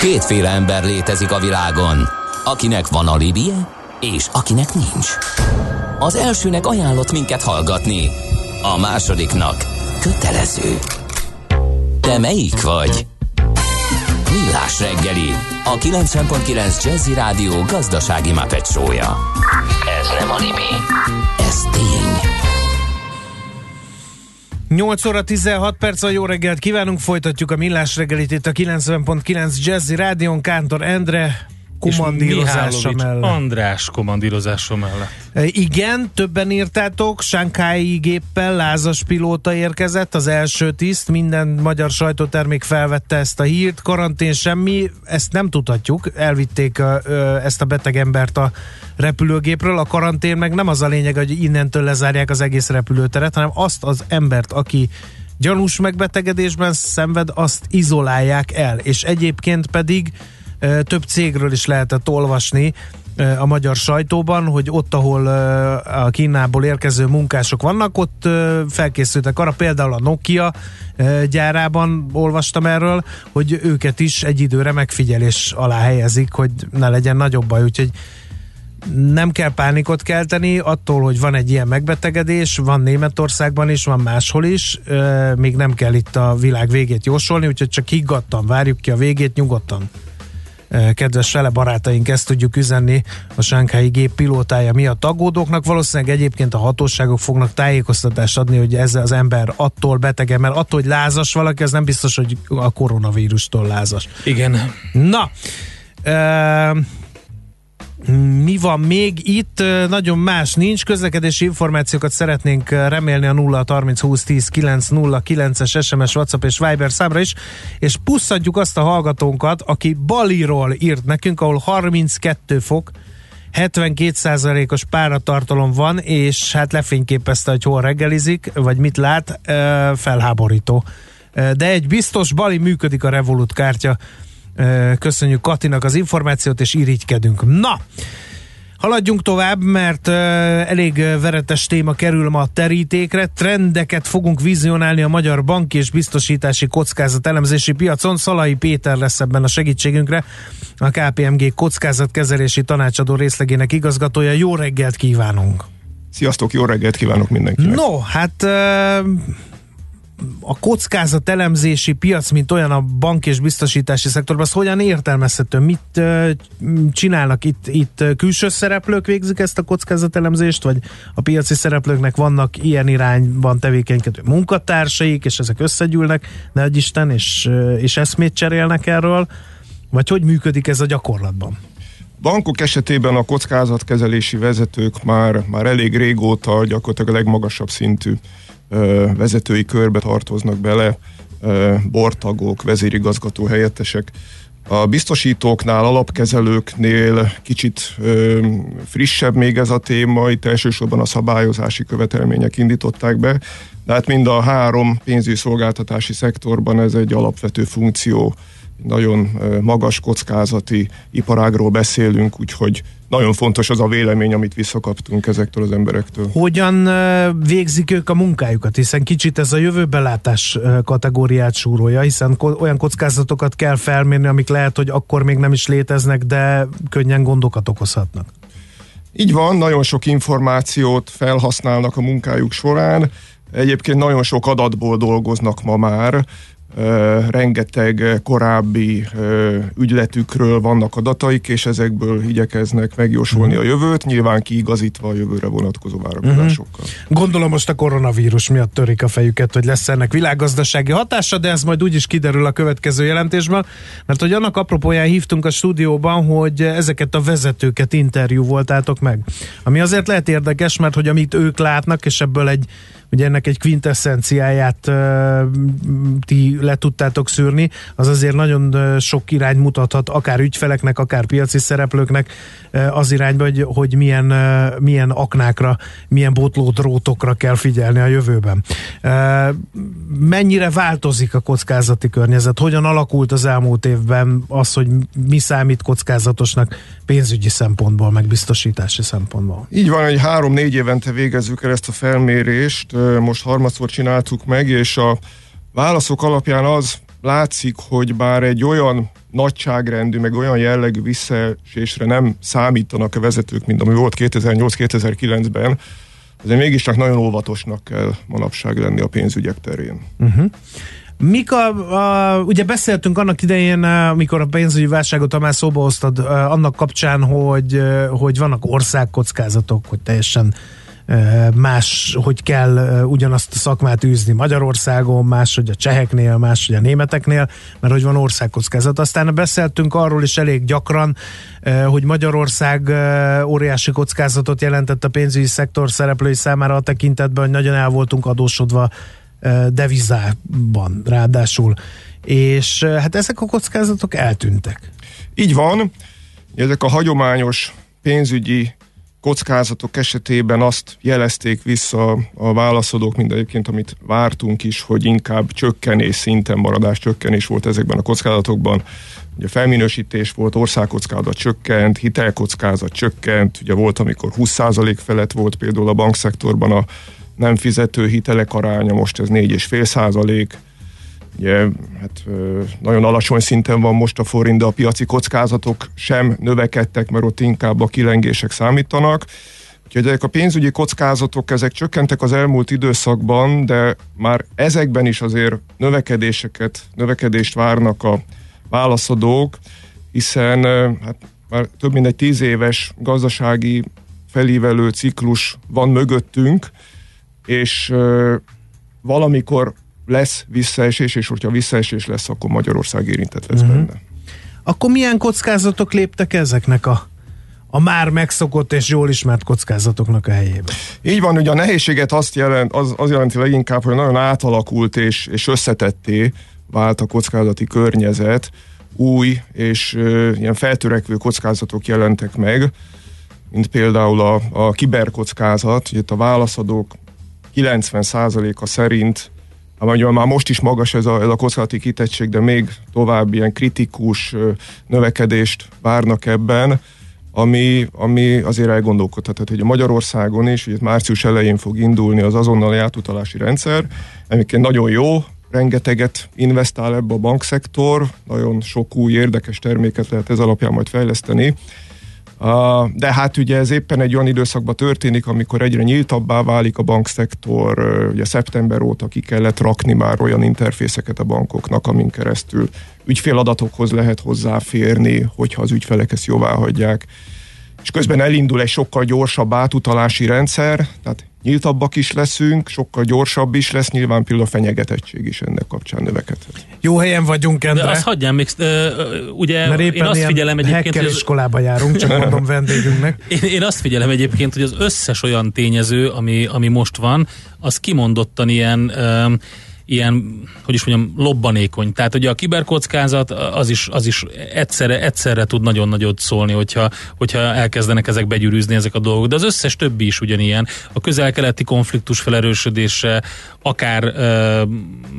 Kétféle ember létezik a világon, akinek van alibije, és akinek nincs. Az elsőnek ajánlott minket hallgatni, a másodiknak kötelező. Te melyik vagy? Mírás reggeli, a 90.9 Jazzy Rádió gazdasági Muppet show-ja. Ez nem anime, ez tény. 8 óra 16 perc, jó reggelt kívánunk, folytatjuk a Millás reggelit itt a 90.9 Jazzy Rádión, Kántor Endre komandírozása mellett. András komandírozása mellett. Igen, többen írtátok, Shanghai géppel lázas pilóta érkezett, az első tiszt, minden magyar sajtótermék felvette ezt a hírt, karantén semmi, ezt nem tudhatjuk, elvitték ezt a beteg embert a repülőgépről, a karantén meg nem az a lényeg, hogy innentől lezárják az egész repülőteret, hanem azt az embert, aki gyanús megbetegedésben szenved, azt izolálják el, és egyébként pedig több cégről is lehetett olvasni a magyar sajtóban, hogy ott, ahol a Kínából érkező munkások vannak, ott felkészültek arra, például a Nokia gyárában olvastam erről, hogy őket is egy időre megfigyelés alá helyezik, hogy ne legyen nagyobb baj, úgyhogy nem kell pánikot kelteni attól, hogy van egy ilyen megbetegedés, van Németországban is, van máshol is, még nem kell itt a világ végét jósolni, úgyhogy csak higgadtan várjuk ki a végét, nyugodtan. Kedves vele barátaink, ezt tudjuk üzenni a shanghai gép pilótája miatt aggódóknak. Valószínűleg egyébként a hatóságok fognak tájékoztatást adni, hogy ez az ember attól betegen, mert attól, hogy lázas valaki, ez nem biztos, hogy a koronavírustól lázas. Igen. Na, mi van még itt? Nagyon más nincs. Közlekedési információkat szeretnénk remélni a 0-30-20-10-9-09-es SMS, WhatsApp és Viber számra is, és pusszadjuk azt a hallgatónkat, aki Baliról írt nekünk, ahol 32 fok, 72%-os páratartalom van, és hát lefényképezte, hogy hol reggelizik, vagy mit lát, felháborító. De egy biztos, Bali működik a Revolut kártya. Köszönjük Katinak az információt, és irigykedünk. Na, haladjunk tovább, mert elég veretes téma kerül ma a terítékre. Trendeket fogunk vizionálni a magyar banki és biztosítási kockázatelemzési piacon. Szalai Péter lesz ebben a segítségünkre, a KPMG kockázatkezelési tanácsadó részlegének igazgatója. Jó reggelt kívánunk! Sziasztok, jó reggelt kívánok mindenkinek! No, hát... a kockázatelemzési piac, mint olyan a bank és biztosítási szektorban, az hogyan értelmezhető? Mit csinálnak itt külső szereplők végzik ezt a kockázatelemzést, vagy a piaci szereplőknek vannak ilyen irányban tevékenykedő munkatársaik, és ezek összegyűlnek, nehogy Isten, és eszmét cserélnek erről, vagy hogy működik ez a gyakorlatban? Bankok esetében a kockázatkezelési vezetők már elég régóta gyakorlatilag a legmagasabb szintű vezetői körbe tartoznak bele, bortagok, vezérigazgató helyettesek. A biztosítóknál, alapkezelőknél kicsit frissebb még ez a téma, itt elsősorban a szabályozási követelmények indították be, de hát mind a három pénzügyi szolgáltatási szektorban ez egy alapvető funkció, nagyon magas kockázati iparágról beszélünk, úgyhogy nagyon fontos az a vélemény, amit visszakaptunk ezektől az emberektől. Hogyan végzik ők a munkájukat? Hiszen kicsit ez a jövőbelátás kategóriát súrolja, hiszen olyan kockázatokat kell felmérni, amik lehet, hogy akkor még nem is léteznek, de könnyen gondokat okozhatnak. Így van, nagyon sok információt felhasználnak a munkájuk során. Egyébként nagyon sok adatból dolgoznak ma már, rengeteg korábbi ügyletükről vannak adataik, és ezekből igyekeznek megjósolni a jövőt, nyilván kiigazítva a jövőre vonatkozó várakozásokkal. Gondolom most a koronavírus miatt törik a fejüket, hogy lesz ennek világgazdasági hatása, de ez majd úgyis kiderül a következő jelentésben, mert hogy annak apropóján hívtunk a stúdióban, hogy ezeket a vezetőket interjú voltátok meg. Ami azért lehet érdekes, mert hogy amit ők látnak, és ebből ugye ennek egy quintesszenciáját ti le tudtátok szűrni, az azért nagyon sok irány mutathat, akár ügyfeleknek, akár piaci szereplőknek az irányba, hogy milyen aknákra, milyen botlódrótokra kell figyelni a jövőben. Mennyire változik a kockázati környezet? Hogyan alakult az elmúlt évben az, hogy mi számít kockázatosnak pénzügyi szempontból, meg biztosítási szempontból? Így van, hogy 3-4 évente végezzük el ezt a felmérést, most harmadszor csináltuk meg, és a válaszok alapján az látszik, hogy bár egy olyan nagyságrendű, meg olyan jellegű visszaesésre nem számítanak a vezetők, mint ami volt 2008-2009-ben, azért mégis csak nagyon óvatosnak kell manapság lenni a pénzügyek terén. Uh-huh. Mik ugye beszéltünk annak idején, amikor a pénzügyi válságot, ha már szóba hoztad, annak kapcsán, hogy vannak országkockázatok, hogy teljesen más, hogy kell ugyanazt a szakmát űzni Magyarországon, más, hogy a cseheknél, más, hogy a németeknél, mert hogy van országkockázat. Aztán beszéltünk arról is elég gyakran, hogy Magyarország óriási kockázatot jelentett a pénzügyi szektor szereplői számára a tekintetben, hogy nagyon el voltunk adósodva devizában ráadásul. És hát ezek a kockázatok eltűntek. Így van. Ezek a hagyományos pénzügyi kockázatok esetében azt jelezték vissza a válaszadók, mind egyébként, amit vártunk is, hogy inkább csökkenés szinten maradás, csökkenés volt ezekben a kockázatokban. Ugye felminősítés volt, országkockázat csökkent, hitelkockázat csökkent, ugye volt, amikor 20% felett volt például a bankszektorban a nem fizető hitelek aránya, most ez 4,5%. Ugye, hát nagyon alacsony szinten van most a forint, de a piaci kockázatok sem növekedtek, mert ott inkább a kilengések számítanak. Úgyhogy ezek a pénzügyi kockázatok, ezek csökkentek az elmúlt időszakban, de már ezekben is azért növekedést várnak a válaszadók, hiszen hát már több mint egy 10 éves gazdasági felívelő ciklus van mögöttünk, és valamikor lesz visszaesés, és hogyha visszaesés lesz, akkor Magyarország érintett lesz benne. Akkor milyen kockázatok léptek ezeknek a már megszokott és jól ismert kockázatoknak a helyébe? Így van, ugye a nehézséget az jelenti leginkább, hogy nagyon átalakult és összetetté vált a kockázati környezet, új és ilyen feltörekvő kockázatok jelentek meg, mint például a kiberkockázat. Itt a válaszadók 90%-a szerint, már most is magas ez a kockázati kitettség, de még tovább ilyen kritikus növekedést várnak ebben, ami azért elgondolkodhat, hogy Magyarországon is, hogy március elején fog indulni az azonnali átutalási rendszer, amiként nagyon jó, rengeteget investál ebbe a bankszektor, nagyon sok új érdekes terméket lehet ez alapján majd fejleszteni, de hát ugye ez éppen egy olyan időszakban történik, amikor egyre nyíltabbá válik a bankszektor, ugye szeptember óta ki kellett rakni már olyan interfészeket a bankoknak, amin keresztül ügyféladatokhoz lehet hozzáférni, hogyha az ügyfelek ezt jóvá hagyják. És közben elindul egy sokkal gyorsabb átutalási rendszer, tehát nyíltabbak is leszünk, sokkal gyorsabb is lesz, nyilván például a fenyegetettség is ennek kapcsán növekedhet. Jó helyen vagyunk, Endre. De azt hagyján még, ugye én azt figyelem egyébként, hogy iskolába járunk, csak mondom vendégünknek. Én azt figyelem egyébként, hogy az összes olyan tényező, ami most van, az kimondottan ilyen, hogy is mondjam, lobbanékony. Tehát ugye a kiberkockázat az is egyszerre tud nagyon nagyot szólni, hogyha elkezdenek begyűrűzni ezek a dolgok. De az összes többi is ugyanilyen. A közel-keleti konfliktus felerősödése, akár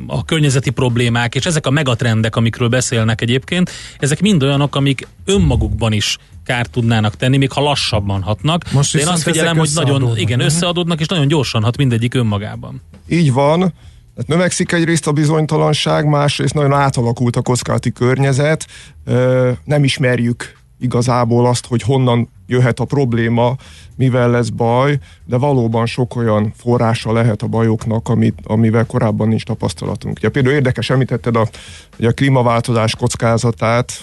a környezeti problémák, és ezek a megatrendek, amikről beszélnek egyébként, ezek mind olyanok, amik önmagukban is kárt tudnának tenni, még ha lassabban hatnak. Most de én azt figyelem, hogy nagyon összeadódnak, és nagyon gyorsan hat mindegyik önmagában. Így van. Tehát növekszik egyrészt a bizonytalanság, másrészt nagyon átalakult a kockázati környezet. Nem ismerjük igazából azt, hogy honnan jöhet a probléma, mivel lesz baj, de valóban sok olyan forrása lehet a bajoknak, amivel korábban nincs tapasztalatunk. Ugye, például érdekes, említetted a klímaváltozás kockázatát,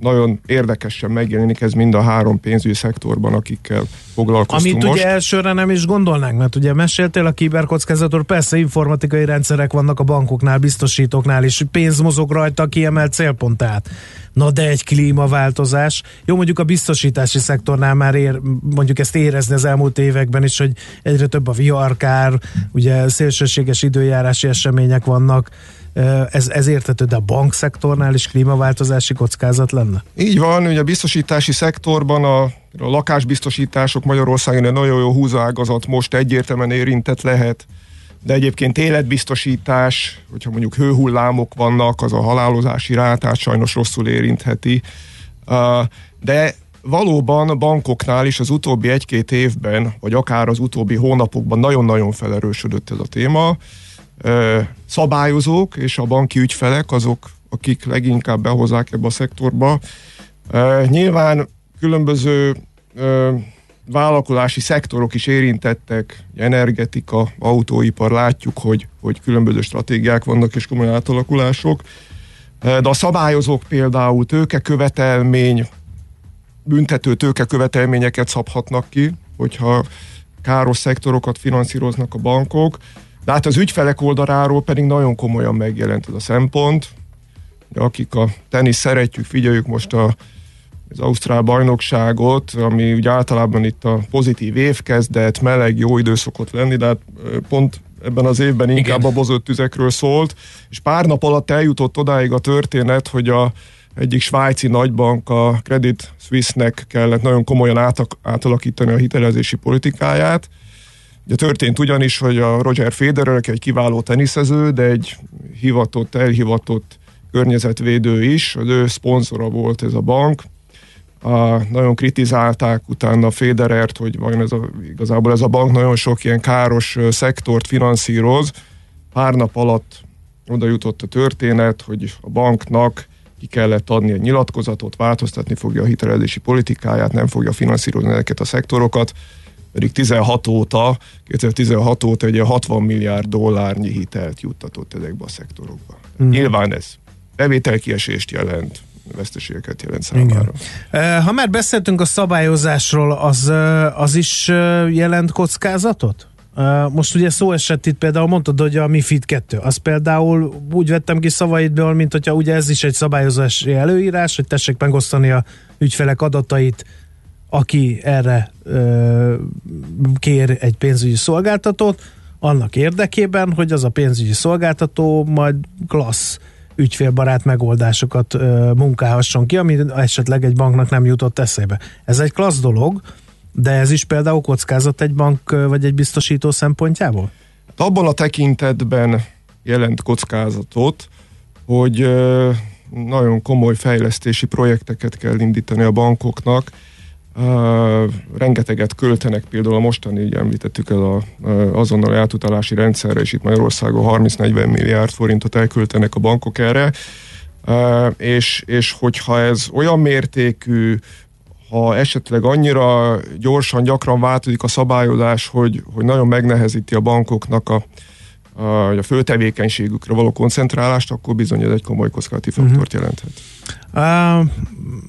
nagyon érdekesen megjelenik ez mind a három pénzügyi szektorban, akikkel foglalkoztunk most. Amit ugye elsőre nem is gondolnánk, mert ugye meséltél a kiberkockázatról, persze informatikai rendszerek vannak a bankoknál, biztosítóknál is, pénz mozog rajta kiemelt célpontát. Na de egy klímaváltozás, jó, mondjuk a biztosítási szektornál már mondjuk ezt érezni az elmúlt években is, hogy egyre több a viharkár, ugye szélsőséges időjárási események vannak, ez érthető, de a bankszektornál is klímaváltozási kockázat lenne? Így van, ugye a biztosítási szektorban a lakásbiztosítások Magyarországon egy nagyon jó húzóágazat, most egyértelműen érintett lehet, de egyébként életbiztosítás, hogyha mondjuk hőhullámok vannak, az a halálozási rátát sajnos rosszul érintheti, de valóban a bankoknál is az utóbbi 1-2 évben, vagy akár az utóbbi hónapokban nagyon-nagyon felerősödött ez a téma. szabályozók és a banki ügyfelek azok, akik leginkább behozzák ebbe a szektorba. Nyilván különböző vállalkozási szektorok is érintettek, energetika, autóipar, látjuk, hogy különböző stratégiák vannak és komoly átalakulások. De a szabályozók például tőkekövetelmény, büntető tőkekövetelményeket szabhatnak ki, hogyha káros szektorokat finanszíroznak a bankok. De hát az ügyfelek oldaláról pedig nagyon komolyan megjelent ez a szempont. Akik a teniszt szeretjük, figyeljük most az Ausztrál bajnokságot, ami ugye általában itt a pozitív évkezdet, meleg, jó idő szokott lenni, de hát pont ebben az évben inkább a bozott tüzekről szólt, és pár nap alatt eljutott odáig a történet, hogy egyik svájci nagybank, a Credit Suisse-nek kellett nagyon komolyan átalakítani a hitelezési politikáját. Ugye történt ugyanis, hogy a Roger Federer, aki egy kiváló teniszező, de egy elhivatott környezetvédő is, az ő szponzora volt ez a bank. Nagyon kritizálták utána Federert, hogy vajon igazából ez a bank nagyon sok ilyen káros szektort finanszíroz. Pár nap alatt oda jutott a történet, hogy a banknak ki kellett adni egy nyilatkozatot, változtatni fogja a hitelezési politikáját, nem fogja finanszírozni ezeket a szektorokat, pedig 2016 óta egy 60 milliárd dollárnyi hitelt juttatott ezekbe a szektorokba. Nyilván ez bevételkiesést jelent, veszteségeket jelent számára. Igen. Ha már beszéltünk a szabályozásról, az is jelent kockázatot? Most ugye szó esett itt például, mondtad, hogy a MIFID 2, az például úgy vettem ki szavaidból, mint hogyha ugye ez is egy szabályozási előírás, hogy tessék megosztani a ügyfelek adatait, aki erre kér egy pénzügyi szolgáltatót, annak érdekében, hogy az a pénzügyi szolgáltató majd klassz ügyfélbarát megoldásokat munkálhasson ki, ami esetleg egy banknak nem jutott eszébe. Ez egy klassz dolog, de ez is például kockázat egy bank vagy egy biztosító szempontjából? Abban a tekintetben jelent kockázatot, hogy nagyon komoly fejlesztési projekteket kell indítani a bankoknak. Rengeteget költenek például a mostani, így említettük el azonnali átutalási rendszerre, és itt Magyarországon 30-40 milliárd forintot elköltenek a bankok erre, és hogyha ez olyan mértékű, ha esetleg annyira gyorsan, gyakran változik a szabályozás, hogy nagyon megnehezíti a bankoknak a fő tevékenységükre való koncentrálást, akkor bizony ez egy komoly kockázati faktort jelenthet.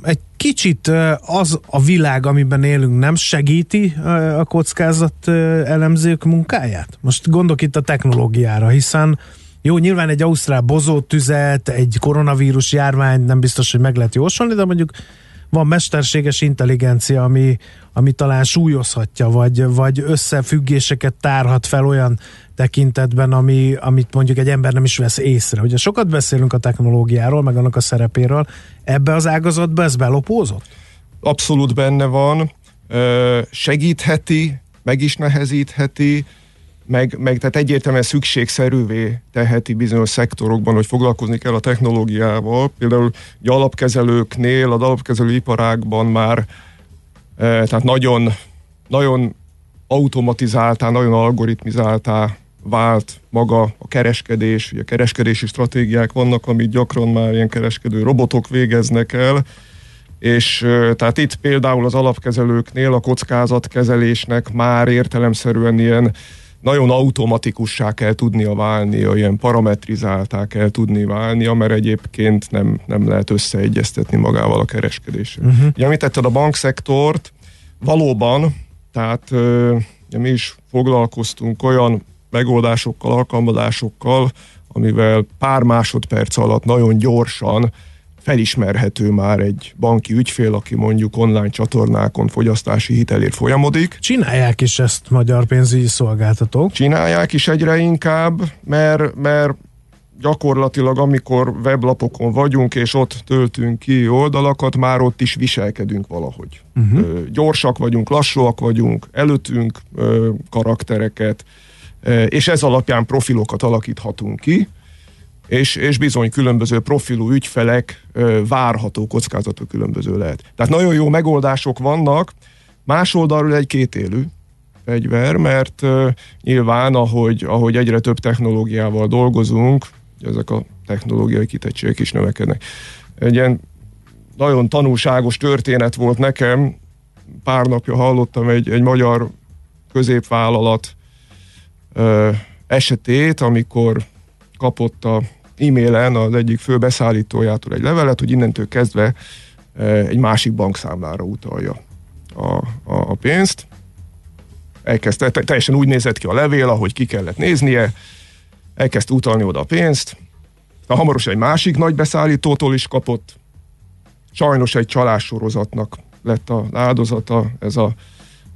Egy kicsit az a világ, amiben élünk, nem segíti a kockázat elemzők munkáját? Most gondolok itt a technológiára, hiszen jó, nyilván egy ausztrál bozótüzet, egy koronavírus járvány nem biztos, hogy meg lehet jósolni, de mondjuk van mesterséges intelligencia, ami talán súlyozhatja, vagy összefüggéseket tárhat fel olyan tekintetben, amit mondjuk egy ember nem is vesz észre. Ugye sokat beszélünk a technológiáról, meg annak a szerepéről. Ebbe az ágazatba ez belopózott? Abszolút benne van. Segítheti, meg is nehezítheti, meg tehát egyértelműen szükségszerűvé teheti bizonyos szektorokban, hogy foglalkozni kell a technológiával. Például alapkezelőknél, az alapkezelő iparágban már tehát nagyon, nagyon automatizáltá, nagyon algoritmizáltá vált maga a kereskedés. Ugye kereskedési stratégiák vannak, amit gyakran már ilyen kereskedő robotok végeznek el, és tehát itt például az alapkezelőknél a kockázatkezelésnek már értelemszerűen ilyen nagyon automatikussá kell tudnia válni, olyan parametrizáltá kell tudni válnia, mert egyébként nem lehet összeegyeztetni magával a kereskedéssel. Említetted a bankszektort, valóban, tehát mi is foglalkoztunk olyan megoldásokkal, alkalmazásokkal, amivel pár másodperc alatt nagyon gyorsan felismerhető már egy banki ügyfél, aki mondjuk online csatornákon fogyasztási hitelért folyamodik. Csinálják is ezt magyar pénzügyi szolgáltatók? Csinálják is egyre inkább, mert gyakorlatilag amikor weblapokon vagyunk, és ott töltünk ki oldalakat, már ott is viselkedünk valahogy. Gyorsak vagyunk, lassúak vagyunk, előttünk karaktereket, és ez alapján profilokat alakíthatunk ki, és bizony különböző profilú ügyfelek várható kockázatú különböző lehet. Tehát nagyon jó megoldások vannak, más oldalról egy kétélű. fegyver, mert nyilván, ahogy egyre több technológiával dolgozunk, ezek a technológiai kitettségek is növekednek. Egy ilyen nagyon tanulságos történet volt nekem, pár napja hallottam egy magyar középvállalat esetét, amikor kapott a e-mailen az egyik fő beszállítójától egy levelet, hogy innentől kezdve egy másik bankszámlára utalja a pénzt. Elkezdte, teljesen úgy nézett ki a levél, ahogy ki kellett néznie, elkezdte utalni oda a pénzt. Na, hamarosan egy másik nagy beszállítótól is kapott. Sajnos egy csalássorozatnak lett az áldozata ez a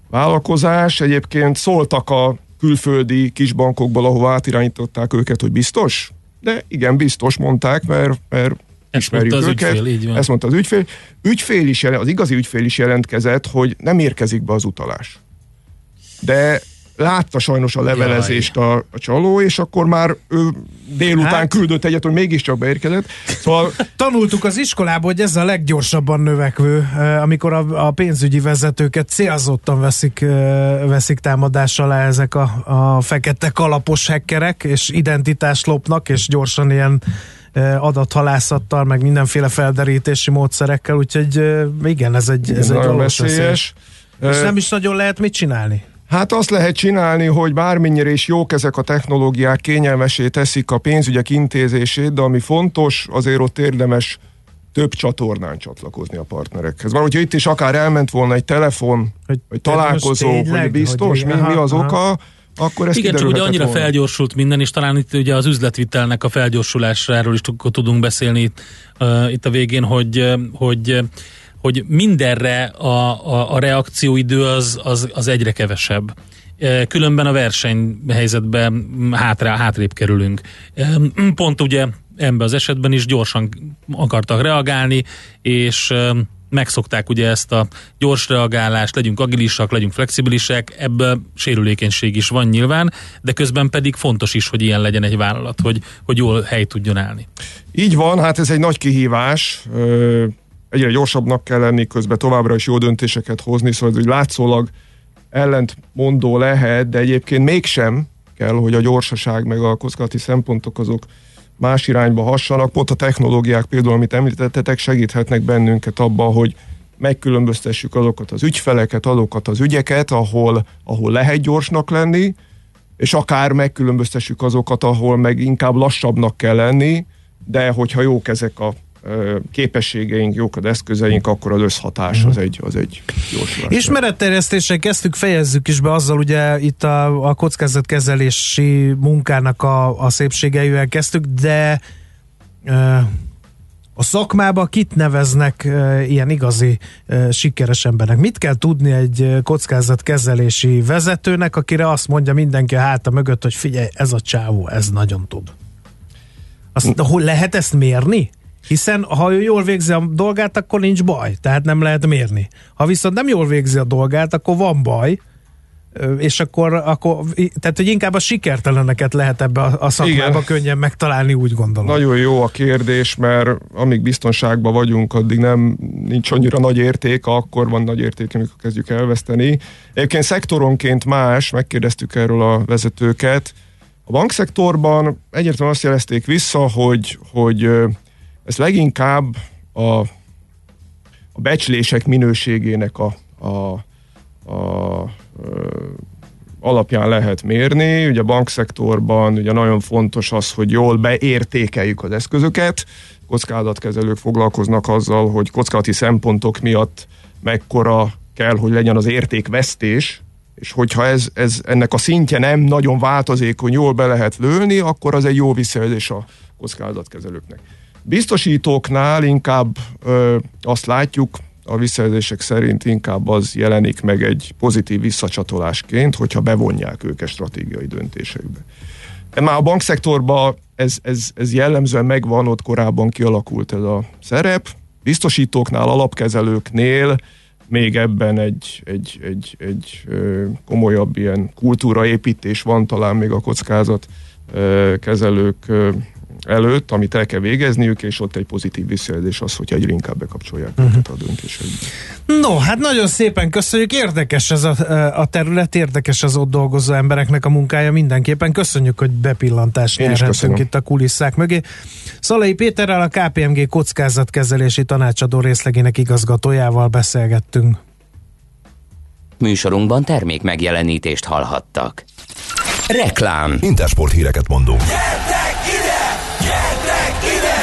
vállalkozás. Egyébként szóltak a külföldi kisbankokból, ahova átirányították őket, hogy biztos? De igen, biztos mondták, mert ismerjük őket. Ügyfél, ezt mondta az ügyfél. Az igazi ügyfél is jelentkezett, hogy nem érkezik be az utalás. De látta sajnos a levelezést a csaló, és akkor már ő délután küldött egyet, hogy mégiscsak beérkezett. Szóval... Tanultuk az iskolából, hogy ez a leggyorsabban növekvő, amikor a pénzügyi vezetőket célzottan veszik támadás alá ezek a fekete kalapos hackerek, és identitást lopnak, és gyorsan ilyen adathalászattal, meg mindenféle felderítési módszerekkel, úgyhogy igen, ez egy valós veszélyes. És nem is nagyon lehet mit csinálni. Hát azt lehet csinálni, hogy bármennyire is jók ezek a technológiák, kényelmesé teszik a pénzügyek intézését, de ami fontos, azért ott érdemes több csatornán csatlakozni a partnerekhez. Van, hogyha itt is akár elment volna egy telefon, vagy találkozó, hogy biztos, hogy mi az oka, akkor ezt igen, csak ugye annyira volna felgyorsult minden, és talán itt ugye az üzletvitelnek a felgyorsulásáról is tudunk beszélni itt a végén, hogy mindenre a reakcióidő az egyre kevesebb. Különben a versenyhelyzetben hátrébb kerülünk. Pont ugye ebben az esetben is gyorsan akartak reagálni, és megszokták ugye ezt a gyors reagálást, legyünk agilisak, legyünk flexibilisek, ebből sérülékenység is van nyilván, de közben pedig fontos is, hogy ilyen legyen egy vállalat, hogy jól hely tudjon állni. Így van, hát ez egy nagy kihívás, egyre gyorsabbnak kell lenni, közben továbbra is jó döntéseket hozni, szóval ez úgy látszólag ellentmondó lehet, de egyébként mégsem kell, hogy a gyorsaság meg a kockázati szempontok azok más irányba hassanak. Pont a technológiák például, amit említettetek, segíthetnek bennünket abban, hogy megkülönböztessük azokat az ügyfeleket, azokat az ügyeket, ahol lehet gyorsnak lenni, és akár megkülönböztessük azokat, ahol meg inkább lassabbnak kell lenni, de hogyha jók ezek a képességeink, jók az eszközeink, akkor az összhatás az egy gyorsulás. Ismeretterjesztéssel kezdtük, fejezzük is be azzal, ugye itt a kockázatkezelési munkának a szépségeivel kezdtük, de a szakmába kit neveznek ilyen igazi sikeres embernek? Mit kell tudni egy kockázatkezelési vezetőnek, akire azt mondja mindenki a háta mögött, hogy figyelj, ez a csávó, ez nagyon tud. Azt, hol lehet ezt mérni? Hiszen ha ő jól végzi a dolgát, akkor nincs baj, tehát nem lehet mérni. Ha viszont nem jól végzi a dolgát, akkor van baj, és akkor tehát hogy inkább a sikerteleneket lehet ebbe a szakmába igen, könnyen megtalálni, úgy gondolom. Nagyon jó a kérdés, mert amíg biztonságban vagyunk, addig nincs annyira nagy érték, akkor van nagy érték, amikor kezdjük elveszteni. Egyébként szektoronként más, megkérdeztük erről a vezetőket. A bankszektorban egyértelműen azt jelezték vissza, hogy ez leginkább a becslések minőségének a alapján lehet mérni. Ugye a bankszektorban ugye nagyon fontos az, hogy jól beértékeljük az eszközöket. Kockázatkezelők foglalkoznak azzal, hogy kockázati szempontok miatt mekkora kell, hogy legyen az értékvesztés, és hogyha ennek a szintje nem nagyon változékony, jól be lehet lőni, akkor az egy jó visszajelzés a kockázatkezelőknek. Biztosítóknál inkább azt látjuk, a visszajelzések szerint inkább az jelenik meg egy pozitív visszacsatolásként, hogyha bevonják őket stratégiai döntésekbe. De már a bankszektorban ez jellemzően megvan, ott korábban kialakult ez a szerep. Biztosítóknál, alapkezelőknél még ebben egy komolyabb ilyen kultúraépítés van talán még a kockázat kezelők előtt, amit el kell végezniük, és ott egy pozitív visszajelzés az, hogy egyre inkább bekapcsolják őket a döntésekbe. No, hát nagyon szépen köszönjük, érdekes ez a terület, érdekes az ott dolgozó embereknek a munkája mindenképpen. Köszönjük, hogy bepillantást nyerhettünk itt a kulisszák mögé. Szalai Péterrel, a KPMG kockázatkezelési tanácsadó részlegének igazgatójával beszélgettünk. Műsorunkban termék megjelenítést hallhattak. Reklám. Intersport híreket mondunk. Gyertek ide! Gyertek ide!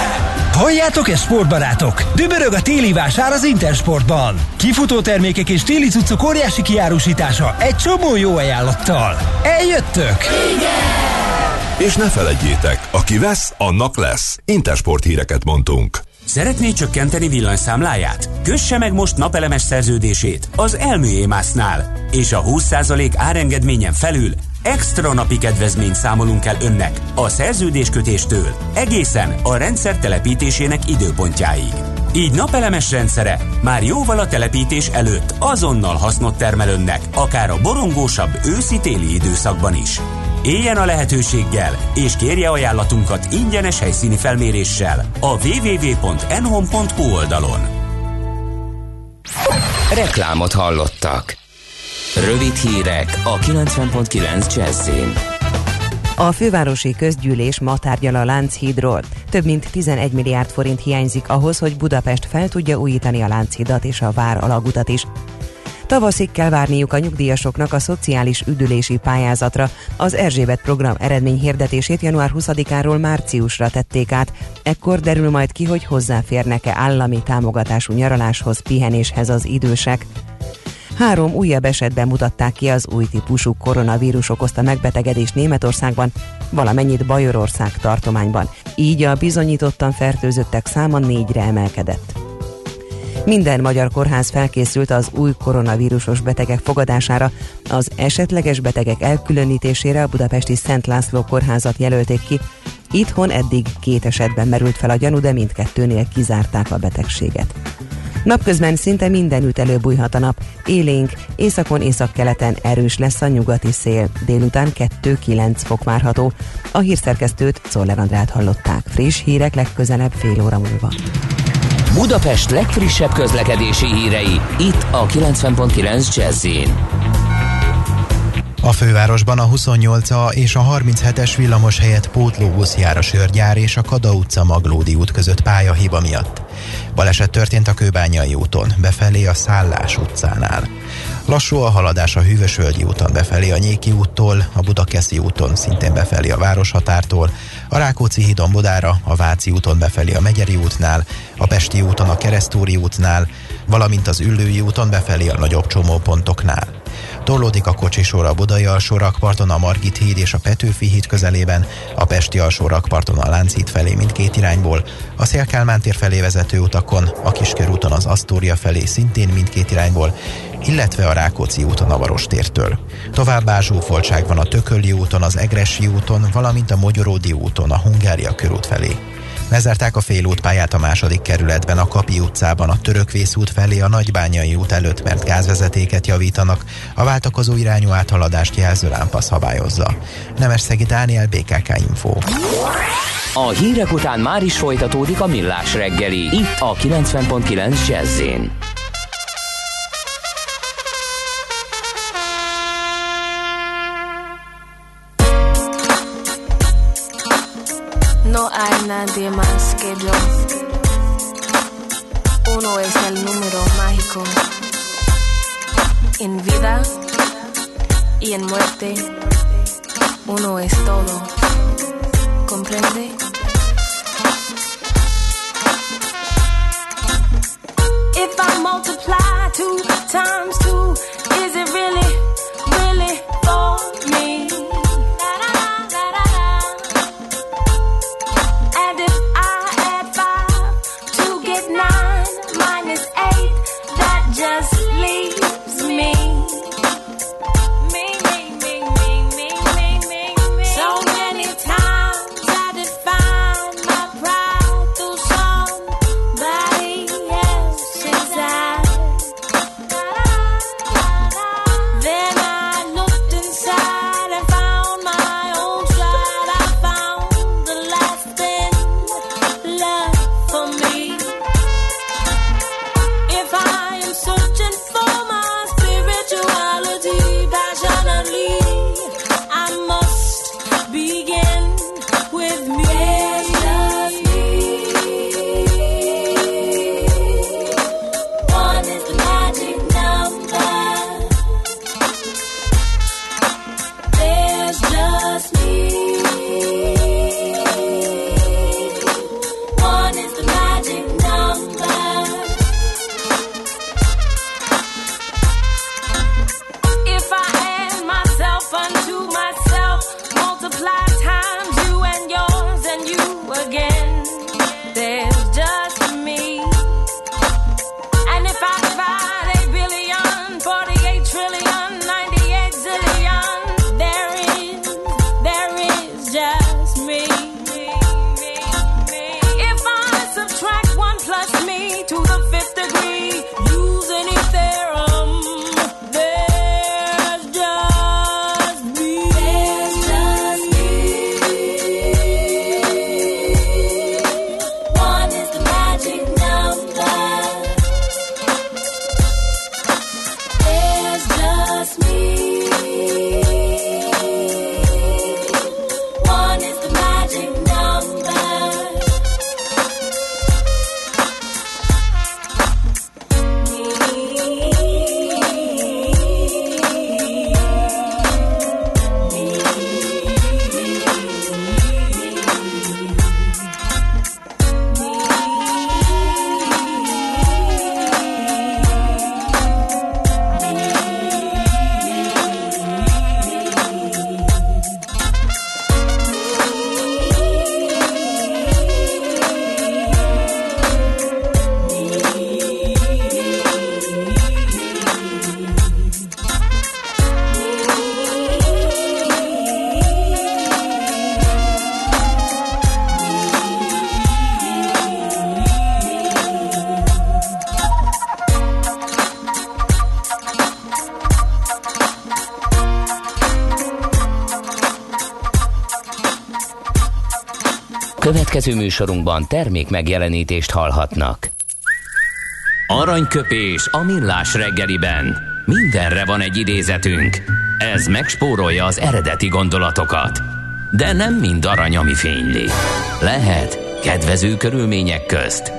Halljátok ezt, sportbarátok? Dübörög a téli vásár az Intersportban. Kifutó termékek és téli cuccok óriási kiárusítása egy csomó jó ajánlattal. Eljöttök? Igen! És ne feledjétek, aki vesz, annak lesz. Intersport híreket mondtunk. Szeretné csökkenteni villanyszámláját? Kösse meg most napelemes szerződését az Elműémásznál, és a 20% árengedményen felül extra napi kedvezményt számolunk el önnek a szerződéskötéstől egészen a rendszer telepítésének időpontjáig. Így napelemes rendszere már jóval a telepítés előtt azonnal hasznot termel önnek, akár a borongósabb őszi-téli időszakban is. Éljen a lehetőséggel, és kérje ajánlatunkat ingyenes helyszíni felméréssel a www.enhom.hu oldalon. Reklámot hallottak. Rövid hírek a 90.9 Jazzin. A fővárosi közgyűlés ma tárgyal a Lánchídról. Több mint 11 milliárd forint hiányzik ahhoz, hogy Budapest fel tudja újítani a Lánchidat és a Vár alagutat is. Tavaszig kell várniuk a nyugdíjasoknak a szociális üdülési pályázatra. Az Erzsébet program eredményhirdetését január 20-áról márciusra tették át. Ekkor derül majd ki, hogy hozzáférnek-e állami támogatású nyaraláshoz, pihenéshez az idősek. 3 újabb esetben mutatták ki az új típusú koronavírus okozta megbetegedést Németországban, valamennyit Bajorország tartományban. Így a bizonyítottan fertőzöttek száma 4-re emelkedett. Minden magyar kórház felkészült az új koronavírusos betegek fogadására, az esetleges betegek elkülönítésére a budapesti Szent László Kórházat jelölték ki. Itthon eddig 2 esetben merült fel a gyanú, de mindkettőnél kizárták a betegséget. Napközben szinte mindenütt előbújhat a nap. Élénk, északon, északkeleten erős lesz a nyugati szél. Délután 2-9 fok várható. A hírszerkesztőt, Czoller Andrát hallották. Friss hírek legközelebb fél óra múlva. Budapest legfrissebb közlekedési hírei, itt a 90.9 Jazz-in. A fővárosban a 28-a és a 37-es villamos helyett pótlóbusz jár a Sörgyár és a Kada utca Maglódi út között pályahiba miatt. Baleset történt a Kőbányai úton, befelé a Szállás utcánál. Lassú a haladás a Hűvösvölgyi úton befelé a Nyéki úttól, a Budakeszi úton szintén befelé a városhatártól, a Rákóczi hídon Budára, a Váci úton befelé a Megyeri útnál, a Pesti úton a Keresztúri útnál, valamint az Üllői úton befelé a nagyobb csomópontoknál. Torlódik a kocsisor a Budai alsórakparton, a Margit híd és a Petőfi híd közelében, a Pesti alsórakparton a Lánchíd felé mindkét irányból, a Széll-Kálmán tér felé vezető utakon, a Kiskörúton az Asztória felé szintén mindkét irányból, illetve a Rákóczi úton a Varostértől. Továbbá zsúfoltság van a Tököli úton, az Egressy úton, valamint a Mogyoródi úton, a Hungária körút felé. Lezárták a félútpályát a 2. kerületben, a Kapi utcában, a Törökvész út felé a Nagybányai út előtt, mert gázvezetéket javítanak, a váltakozó irányú áthaladást jelző lámpa szabályozza. Nemesszegi Dániel, BKK Info. A hírek után már is folytatódik a Millás reggeli, itt a 90.9 Jazz-én. No hay nadie más que yo. Uno es el número mágico. En vida y en muerte, uno es todo. ¿Comprende? If I multiply 2 times 2, is it really, really for me? Then Következő műsorunkban termék megjelenítést hallhatnak. Aranyköpés a Millás reggeliben. Mindenre van egy idézetünk. Ez megspórolja az eredeti gondolatokat. De nem mind arany, ami fényli. Lehet kedvező körülmények közt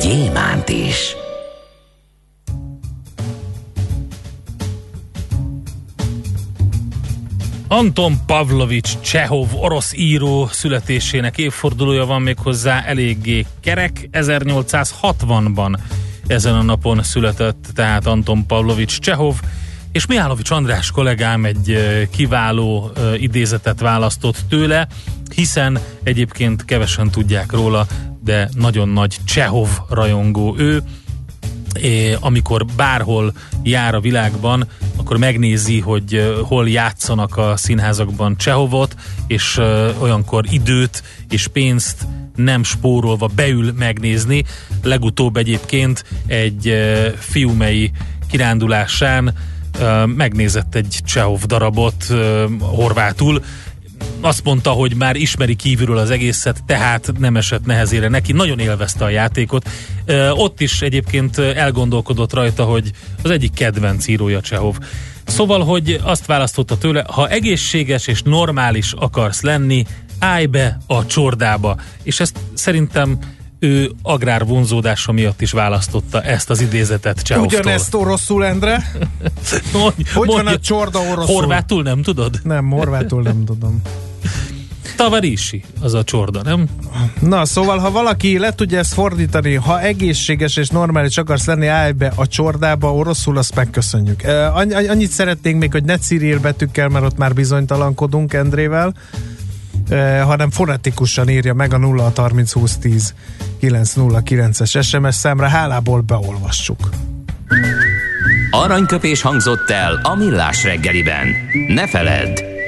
gyémánt is. Anton Pavlovics Csehov orosz író születésének évfordulója van, még hozzá eléggé kerek. 1860-ban ezen a napon született tehát Anton Pavlovics Csehov, és Mihálovics András kollégám egy kiváló idézetet választott tőle, hiszen egyébként kevesen tudják róla, de nagyon nagy Csehov rajongó ő. Amikor bárhol jár a világban, akkor megnézi, hogy hol játszanak a színházakban Csehovot, és olyankor időt és pénzt nem spórolva beül megnézni. Legutóbb egyébként egy fiumei kirándulásán megnézett egy Csehov darabot horvátul. Azt mondta, hogy már ismeri kívülről az egészet, tehát nem esett nehezére neki, nagyon élvezte a játékot. Ott is egyébként elgondolkodott rajta, hogy az egyik kedvenc írója Csehov. Szóval, hogy azt választotta tőle, ha egészséges és normális akarsz lenni, állj be a csordába. És ezt szerintem ő agrár vonzódása miatt is választotta ezt az idézetet Csehovtól. Ugyanezt oroszul, Endre? Hogy van a csorda oroszul? Horvátul nem tudod? Nem, horvátul nem tudom. Tavarisi, az a csorda, nem? Na, szóval, ha valaki le tudja ezt fordítani, ha egészséges és normális akarsz lenni, állj be a csordába, oroszul, azt megköszönjük. Annyit szeretnénk még, hogy ne cirír betűkkel, mert ott már bizonytalankodunk Endrével, hanem fonetikusan írja meg a 0630 20 10 909-es SMS számra, hálából beolvassuk. Aranyköpés hangzott el a Millás reggeliben. Ne feledd,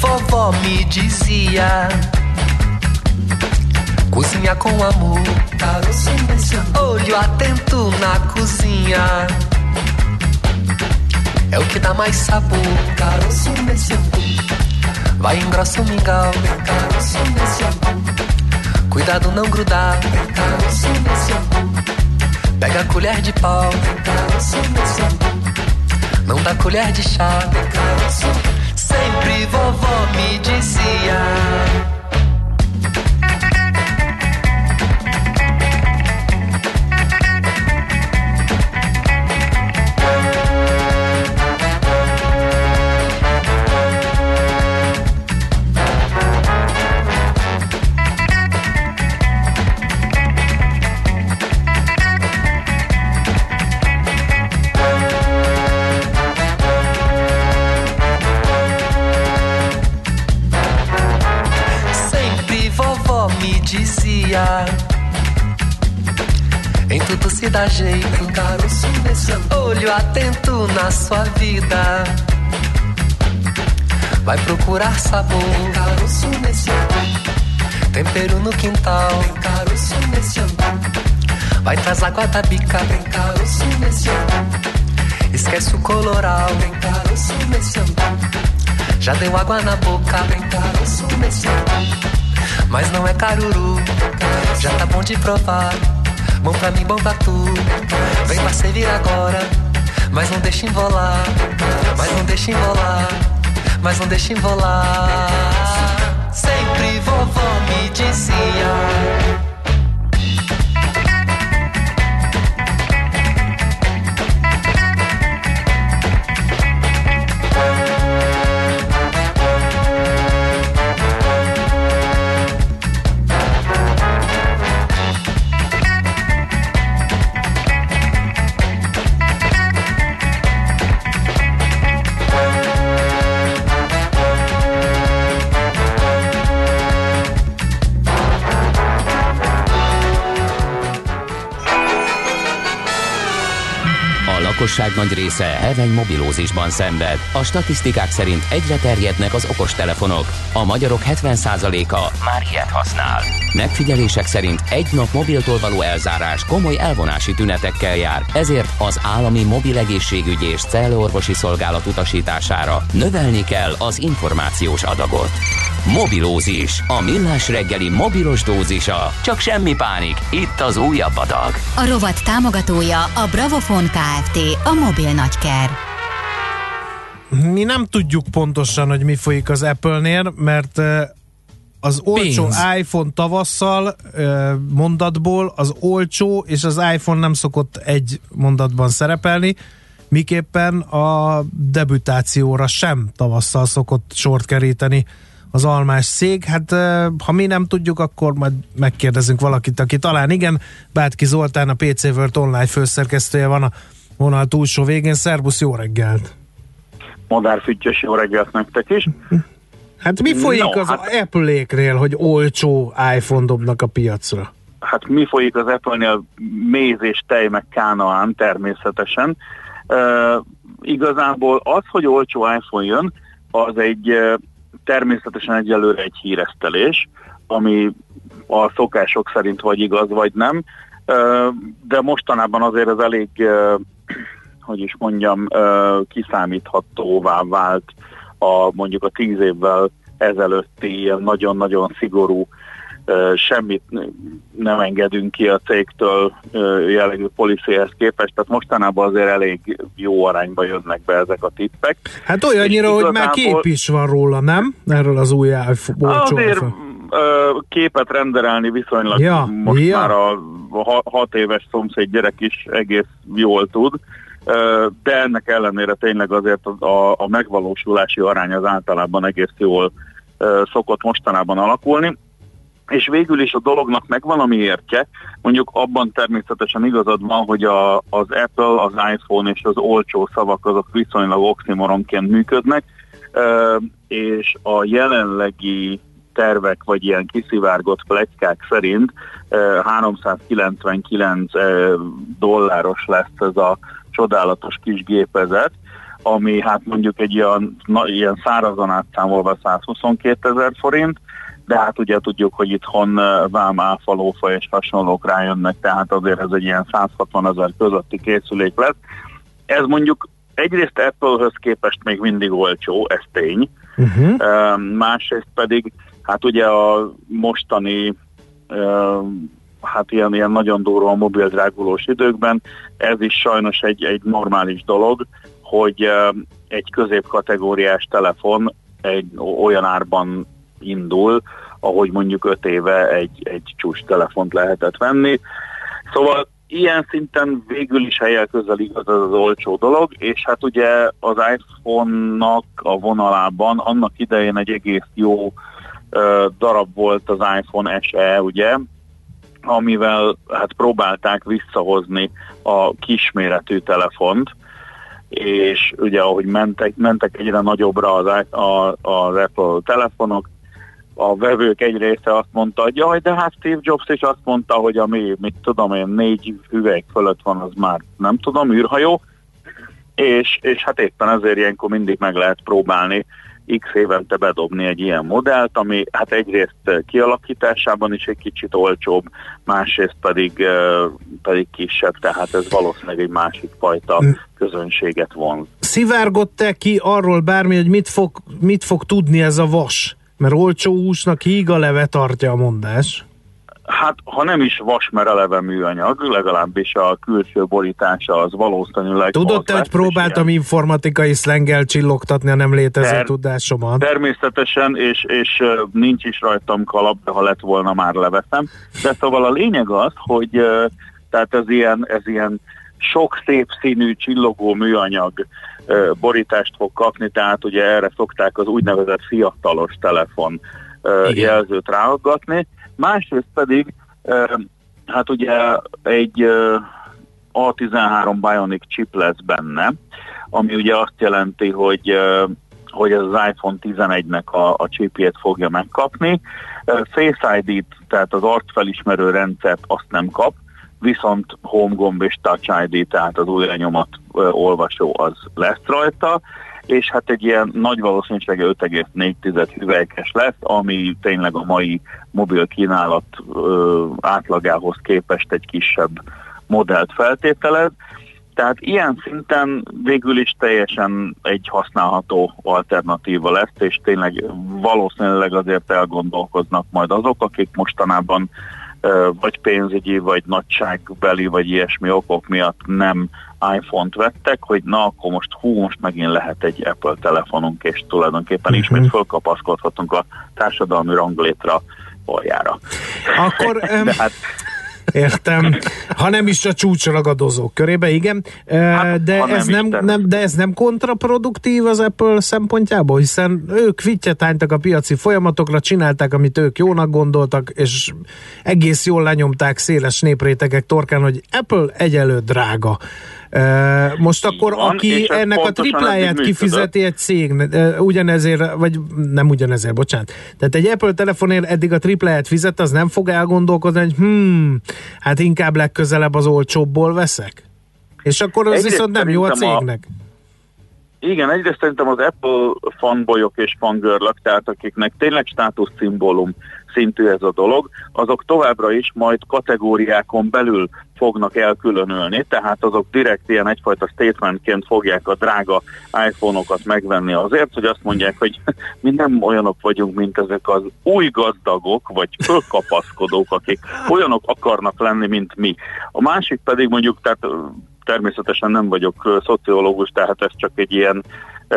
Vovó me dizia: cozinha com amor, olho atento na cozinha, é o que dá mais sabor. Vai engrossa o mingau, cuidado não grudar. Pega a colher de pau, não dá colher de chá. Sempre vovó me dizia: tudo se dá jeito, olho atento na sua vida. Vai procurar sabor, tempero no quintal. Vai trazer água da bica, esquece o coloral. Já deu água na boca, mas não é caruru. Já tá bom de provar. Bom pra mim, bom pra tu. Vem pra servir agora. Mas não deixa enrolar. Mas não deixa enrolar. Mas não deixa enrolar. Sempre vovó me dizia. A lakosság nagy része heveny mobilózisban szenved. A statisztikák szerint egyre terjednek az okostelefonok. A magyarok 70%-a már ilyet használ. Megfigyelések szerint egy nap mobiltól való elzárás komoly elvonási tünetekkel jár. Ezért az állami mobil egészségügyi és cellorvosi szolgálat utasítására növelni kell az információs adagot. Mobilózis. A Millás reggeli mobilos dózisa. Csak semmi pánik. Itt az újabb adag. A rovat támogatója a Bravofon Kft. A mobil nagyker. Mi nem tudjuk pontosan, hogy mi folyik az Apple-nél, mert az olcsó iPhone tavasszal mondatból az olcsó és az iPhone nem szokott egy mondatban szerepelni, miképpen a debütációra sem tavasszal szokott sort keríteni az almás szék. Hát ha mi nem tudjuk, akkor majd megkérdezünk valakit, aki talán igen. Bátki Zoltán, a PC World online főszerkesztője van a vonal túlsó végén. Szerbusz, jó reggelt! Madárfüttyös, jó reggelt nektek is! Hát mi folyik Apple-éknél, hogy olcsó iPhone dobnak a piacra? Hát mi folyik az Apple-nél? Méz és tej meg kánaán természetesen. Igazából az, hogy olcsó iPhone jön, az egy természetesen egyelőre egy híresztelés, ami a szokások szerint vagy igaz, vagy nem, de mostanában azért ez elég, hogy is mondjam, kiszámíthatóvá vált a mondjuk a 10 évvel ezelőtti ilyen nagyon-nagyon szigorú, semmit nem engedünk ki a cégtől jellegű policyhez képest, tehát mostanában azért elég jó arányba jönnek be ezek a tippek. Hát olyannyira, hogy már kép is van róla, nem? Erről az új olcsó. Azért képet renderelni viszonylag most már a 6 éves szomszéd gyerek is egész jól tud, de ennek ellenére tényleg azért a megvalósulási arány az általában egész jól szokott mostanában alakulni. És végül is a dolognak megvan ami értje, mondjuk abban természetesen igazad van, hogy az Apple, az iPhone és az olcsó szavak azok viszonylag oximoronként működnek, és a jelenlegi tervek vagy ilyen kiszivárgott pletykák szerint $399 lesz ez a csodálatos kis gépezet, ami hát mondjuk egy ilyen szárazon átszámolva 122 000 forint, de hát ugye tudjuk, hogy itthon vám, áfa, lófa és hasonlók rájönnek, tehát azért ez egy ilyen 160 000 közötti készülék lesz. Ez mondjuk egyrészt Apple-höz képest még mindig olcsó, ez tény, másrészt pedig hát ugye a mostani hát ilyen nagyon durva mobil drágulós időkben ez is sajnos egy normális dolog, hogy egy középkategóriás telefon egy olyan árban indul, ahogy mondjuk 5 éve egy csúcs telefont lehetett venni. Szóval ilyen szinten végül is helyel közel igaz ez az olcsó dolog, és hát ugye az iPhone-nak a vonalában annak idején egy egész jó darab volt az iPhone SE, ugye, amivel hát próbálták visszahozni a kisméretű telefont, és ugye ahogy mentek egyre nagyobbra az Apple telefonok, a vevők egy része azt mondta, hogy jaj, de hát Steve Jobs is azt mondta, hogy ami, mit tudom én, 4 hüvelyk fölött van, az már nem tudom, űrhajó, és hát éppen ezért ilyenkor mindig meg lehet próbálni x évente bedobni egy ilyen modellt, ami hát egyrészt kialakításában is egy kicsit olcsóbb, másrészt pedig kisebb, tehát ez valószínűleg egy másik fajta közönséget vonz. Szivárgott-e ki arról bármi, hogy mit fog tudni ez a vas? Mert olcsó húsnak híg a leve tartja a mondás. Hát, ha nem is vas, mert eleve műanyag, legalábbis a külső borítása az valószínűleg... Tudod-e, hogy próbáltam informatikai szlenggel csillogtatni a nem létező tudásomat? Természetesen, és nincs is rajtam kalap, de ha lett volna, már leveszem. De szóval a lényeg az, hogy tehát ez ilyen sok szép színű csillogó műanyag borítást fog kapni, tehát ugye erre szokták az úgynevezett fiatalos telefon jelzőt ráaggatni. Másrészt pedig, hát ugye egy A13 Bionic chip lesz benne, ami ugye azt jelenti, hogy ez az iPhone 11-nek a chipjét fogja megkapni. Face ID-t, tehát az arcfelismerő rendszert azt nem kap, viszont home gomb és touch ID, tehát az újra nyomat olvasó az lesz rajta, és hát egy ilyen nagy valószínűsége 5,4 hüvelykes lesz, ami tényleg a mai mobil kínálat átlagához képest egy kisebb modellt feltételez. Tehát ilyen szinten végül is teljesen egy használható alternatíva lesz, és tényleg valószínűleg azért elgondolkoznak majd azok, akik mostanában vagy pénzügyi, vagy nagyságbeli, vagy ilyesmi okok miatt nem iPhone-t vettek, hogy na, akkor most megint lehet egy Apple telefonunk, és tulajdonképpen ismét fölkapaszkodhatunk a társadalmi ranglétra aljára. Akkor... hát, értem. Ha nem is a csúcsragadozók körébe, igen. Hát, de ez nem kontraproduktív az Apple szempontjából, hiszen ők vittyetánytak a piaci folyamatokra, csinálták, amit ők jónak gondoltak, és egész jól lenyomták széles néprétegek torkán, hogy Apple egyelő drága. Most akkor, aki ennek a tripláját kifizeti egy cég, ugyanezért, vagy nem ugyanezért, bocsánat. Tehát egy Apple telefonért eddig a tripláját fizet, az nem fog elgondolkodni, hogy hát inkább legközelebb az olcsóbból veszek. És akkor az egyrészt viszont nem jó a cégnek. Igen, egyrészt szerintem az Apple fanboyok és fangörlök, tehát akiknek tényleg státuszszimbólum szintű ez a dolog, azok továbbra is majd kategóriákon belül fognak elkülönülni, tehát azok direkt ilyen egyfajta statementként fogják a drága iPhone-okat megvenni azért, hogy azt mondják, hogy mi nem olyanok vagyunk, mint ezek az új gazdagok, vagy fölkapaszkodók, akik olyanok akarnak lenni, mint mi. A másik pedig mondjuk, tehát természetesen nem vagyok szociológus, tehát ez csak egy ilyen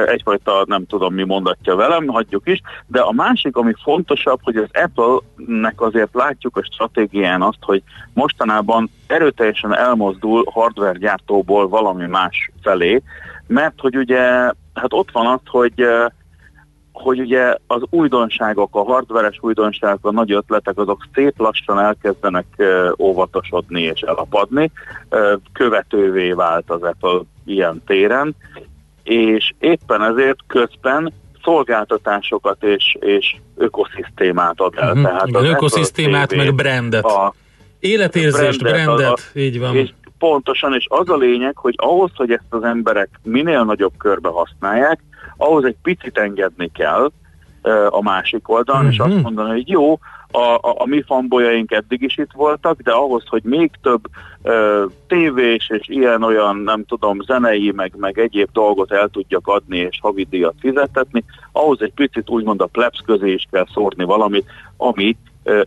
egyfajta nem tudom mi mondatja velem, hagyjuk is, de a másik, ami fontosabb, hogy az Apple-nek azért látjuk a stratégián azt, hogy mostanában erőteljesen elmozdul hardware gyártóból valami más felé, mert hogy ugye, hát ott van az, hogy ugye az újdonságok, a hardveres újdonságok, a nagy ötletek, azok szép lassan elkezdenek óvatosodni és elapadni, követővé vált az Apple ilyen téren, és éppen ezért közben szolgáltatásokat és ökoszisztémát ad el. Tehát igen, ökoszisztémát, TV, meg brandet. Életérzést, brandet, így van. És pontosan, és az a lényeg, hogy ahhoz, hogy ezt az emberek minél nagyobb körbe használják, ahhoz egy picit engedni kell a másik oldalon, és azt mondani, hogy jó, a mi fanbolyaink eddig is itt voltak, de ahhoz, hogy még több tévés és ilyen-olyan, nem tudom, zenei, meg egyéb dolgot el tudjak adni és havidíjat fizetetni, ahhoz egy picit úgymond a plebs közé is kell szórni valamit, ami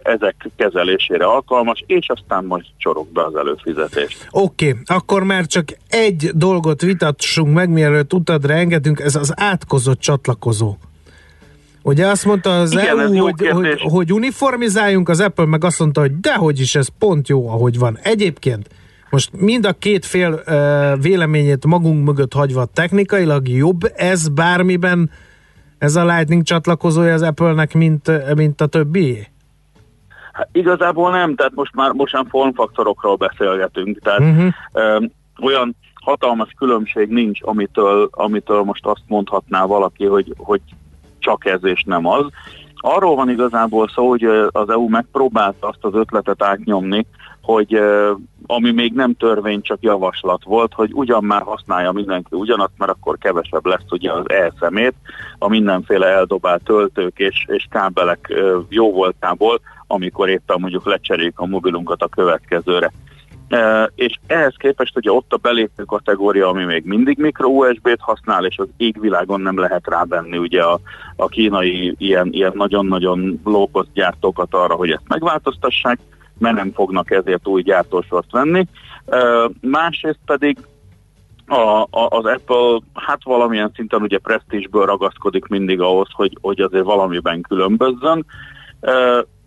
ezek kezelésére alkalmas, és aztán majd csorog be az előfizetést. Oké, akkor már csak egy dolgot vitassunk meg, mielőtt utadra engedünk, ez az átkozott csatlakozó. Ugye azt mondta az igen, EU, hogy uniformizáljunk, az Apple meg azt mondta, hogy dehogy is, ez pont jó, ahogy van. Egyébként most mind a két fél véleményét magunk mögött hagyva, technikailag jobb ez bármiben, ez a Lightning csatlakozója az Apple-nek, mint a többi? Hát igazából nem, tehát most már formfaktorokról beszélgetünk, tehát olyan hatalmas különbség nincs, amitől most azt mondhatná valaki, hogy csak ez és nem az. Arról van igazából szó, hogy az EU megpróbálta azt az ötletet átnyomni, hogy ami még nem törvény, csak javaslat volt, hogy ugyan már használja mindenki ugyanazt, mert akkor kevesebb lesz ugye az e-szemét, a mindenféle eldobált töltők és kábelek jó voltából, amikor éppen mondjuk lecseréljük a mobilunkat a következőre. És ehhez képest ugye ott a belépő kategória, ami még mindig mikro USB-t használ, és az égvilágon nem lehet rávenni ugye a kínai ilyen nagyon-nagyon low-cost gyártókat arra, hogy ezt megváltoztassák, mert nem fognak ezért új gyártósort venni. Másrészt pedig az Apple hát valamilyen szinten ugye presztízsből ragaszkodik mindig ahhoz, hogy azért valamiben különbözzön,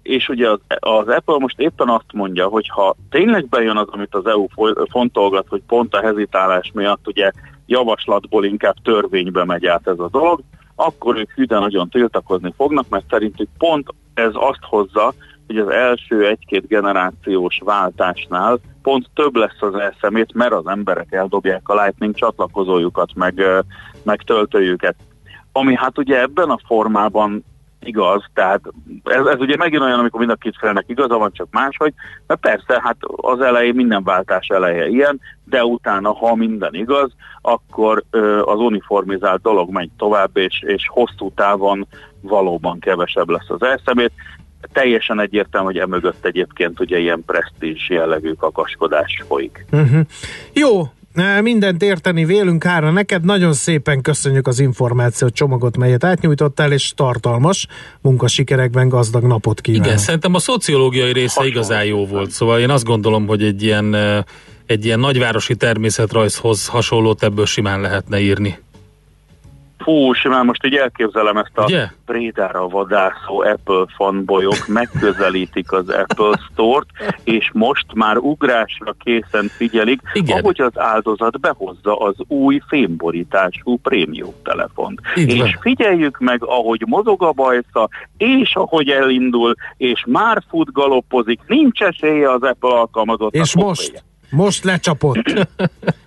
és ugye az Apple most éppen azt mondja, hogy ha tényleg bejön az, amit az EU fontolgat, hogy pont a hezitálás miatt ugye javaslatból inkább törvénybe megy át ez a dolog, akkor ők hűden nagyon tiltakozni fognak, mert szerintük pont ez azt hozza, hogy az első egy-két generációs váltásnál pont több lesz az e-szemét, mert az emberek eldobják a Lightning csatlakozójukat, meg töltőjüket. Ami hát ugye ebben a formában igaz, tehát ez ugye megint olyan, amikor mind a két félnek igaza van, csak máshogy, mert persze, hát az elején, minden váltás eleje ilyen, de utána, ha minden igaz, akkor az uniformizált dolog megy tovább, és hosszú távon valóban kevesebb lesz az elszemét. Teljesen egyértelmű, hogy emögött egyébként ugye ilyen presztízs jellegű kakaskodás folyik. Uh-huh. Jó, mindent érteni vélünk, Ára, neked nagyon szépen köszönjük az információt, csomagot, melyet átnyújtottál, és tartalmas munkasikerekben gazdag napot kívánok. Igen, szerintem a szociológiai része igazán jó volt, szóval én azt gondolom, hogy egy ilyen nagyvárosi természetrajzhoz hasonlót ebből simán lehetne írni. Fú, simán most így elképzelem ezt a Prédára vadászó Apple fanbolyok megközelítik az Apple Store-t, és most már ugrásra készen figyelik, ahogy az áldozat behozza az új fémborítású prémium telefont. És figyeljük meg, ahogy mozog a bajsza, és ahogy elindul, és már fut, galoppozik, nincs esélye az Apple alkalmazottak. És most lecsapott.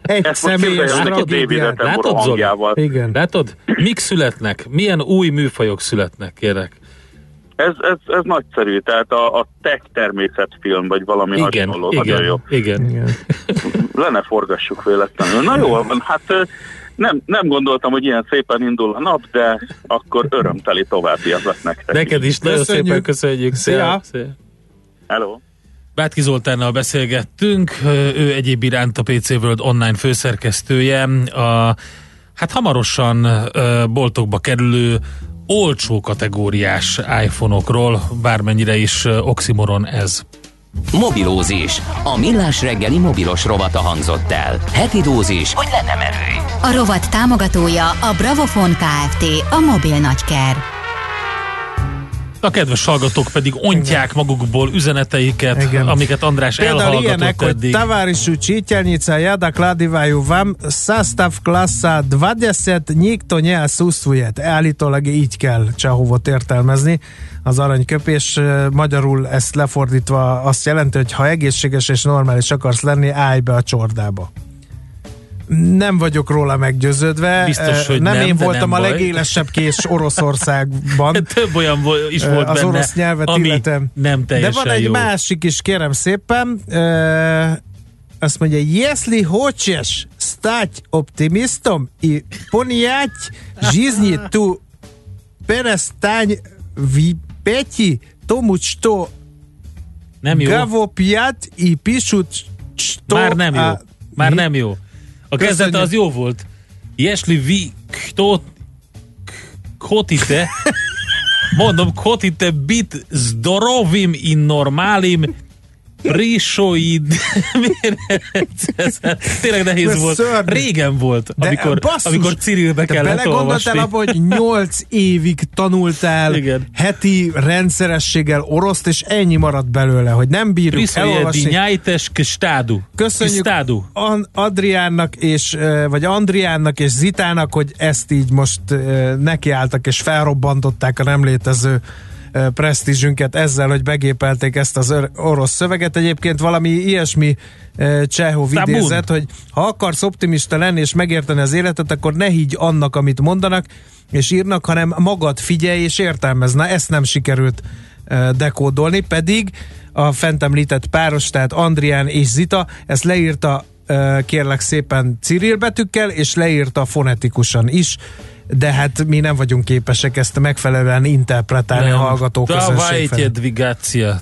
Egy személyes tragédiát. Látod, Zoli? Igen. Látod? Mik születnek? Milyen új műfajok születnek, kérlek? Ez nagyszerű, tehát a tech természetfilm, vagy valami hasonló. Igen. Lenne forgassuk véletlenül. Na jól van, hát nem gondoltam, hogy ilyen szépen indul a nap, de akkor örömteli továbbiaknak nektek. Neked is nagyon szépen köszönjük. Szia! Hello! Bátki Zoltánnal beszélgettünk, ő egyéb iránt a PC World online főszerkesztője, hát hamarosan boltokba kerülő olcsó kategóriás iPhone-okról, bármennyire is oximoron ez. Mobilózis. A Millás reggeli mobilos rovata hangzott el. Heti dózis, hogy lenne merő. A rovat támogatója a Bravofon Kft., a mobil nagyker. A kedves hallgatók pedig ontják magukból üzeneteiket, amiket András elhallgatott ilyenek, eddig. Például továrisú csítjelnica, jada kladivaju vám, sastav klasa 20, nyikto ne asusztvujet. Állítólag így kell Csehovot értelmezni. Az aranyköpés magyarul ezt lefordítva azt jelenti, hogy ha egészséges és normális akarsz lenni, állj be a csordába. Nem vagyok róla meggyőződve. Biztos, hogy nem én voltam nem a legélesebb kés Oroszországban. Több olyan is volt az benne, orosz nyelvet illetem. Nem teljesen jó. De van egy másik is, kérem szépen. Azt mondja, если хочешь стать оптимистом и понять жизни, то перестань випеть тому, что говорят и пишут, что... Már nem jó. A kezdete az jó volt. Jesli vi kotite, mondom, kotite bit zdorovim in normálim prisoid. Tényleg nehéz de volt. Szörnyű. Régen volt, amikor Cirilbe kellett olvasni. Te belegondoltál, hogy 8 évig tanultál heti rendszerességgel oroszt, és ennyi maradt belőle, hogy nem bírjuk elolvasni. Köszönjük Adriánnak vagy Andriánnak és Zitának, hogy ezt így most nekiálltak, és felrobbantották a nem létező presztízsünket ezzel, hogy begépelték ezt az orosz szöveget. Egyébként valami ilyesmi Csehov idézet, hogy ha akarsz optimista lenni és megérteni az életet, akkor ne higgy annak, amit mondanak és írnak, hanem magad figyelj és értelmezd. Na, ezt nem sikerült dekódolni, pedig a fent említett páros, tehát Andrián és Zita, ezt leírta kérlek szépen Cyril betűkkel, és leírta fonetikusan is, de hát mi nem vagyunk képesek ezt megfelelően interpretálni nem. A hallgatók közönség felé.